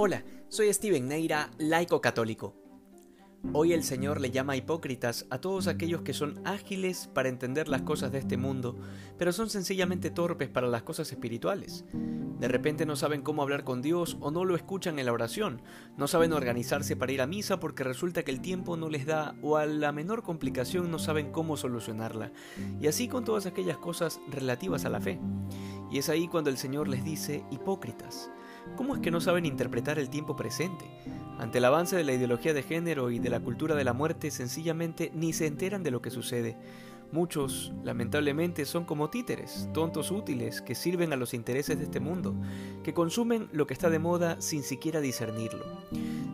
Hola, soy Steven Neira, laico católico. Hoy el Señor le llama hipócritas a todos aquellos que son ágiles para entender las cosas de este mundo, pero son sencillamente torpes para las cosas espirituales. De repente no saben cómo hablar con Dios o no lo escuchan en la oración, no saben organizarse para ir a misa porque resulta que el tiempo no les da o a la menor complicación no saben cómo solucionarla, y así con todas aquellas cosas relativas a la fe. Y es ahí cuando el Señor les dice hipócritas. ¿Cómo es que no saben interpretar el tiempo presente? Ante el avance de la ideología de género y de la cultura de la muerte, sencillamente ni se enteran de lo que sucede. Muchos, lamentablemente, son como títeres, tontos útiles que sirven a los intereses de este mundo, que consumen lo que está de moda sin siquiera discernirlo.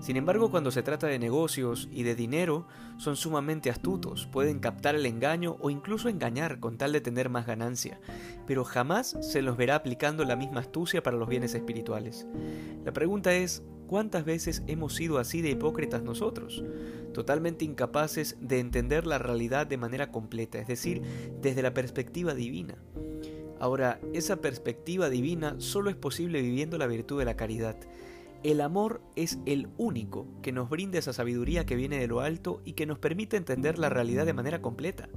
Sin embargo, cuando se trata de negocios y de dinero, son sumamente astutos, pueden captar el engaño o incluso engañar con tal de tener más ganancia, pero jamás se los verá aplicando la misma astucia para los bienes espirituales. La pregunta es, ¿cuántas veces hemos sido así de hipócritas nosotros? Totalmente incapaces de entender la realidad de manera completa, es decir, desde la perspectiva divina. Ahora, esa perspectiva divina solo es posible viviendo la virtud de la caridad. El amor es el único que nos brinda esa sabiduría que viene de lo alto y que nos permite entender la realidad de manera completa.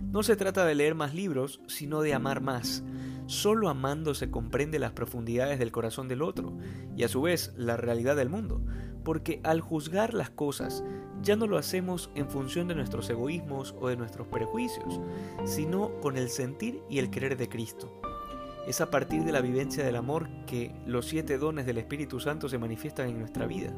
No se trata de leer más libros, sino de amar más. Solo amando se comprende las profundidades del corazón del otro y a su vez la realidad del mundo, porque al juzgar las cosas ya no lo hacemos en función de nuestros egoísmos o de nuestros prejuicios, sino con el sentir y el querer de Cristo. Es a partir de la vivencia del amor que los 7 dones del Espíritu Santo se manifiestan en nuestra vida,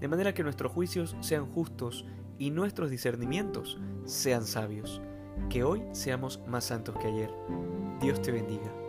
de manera que nuestros juicios sean justos y nuestros discernimientos sean sabios. Que hoy seamos más santos que ayer. Dios te bendiga.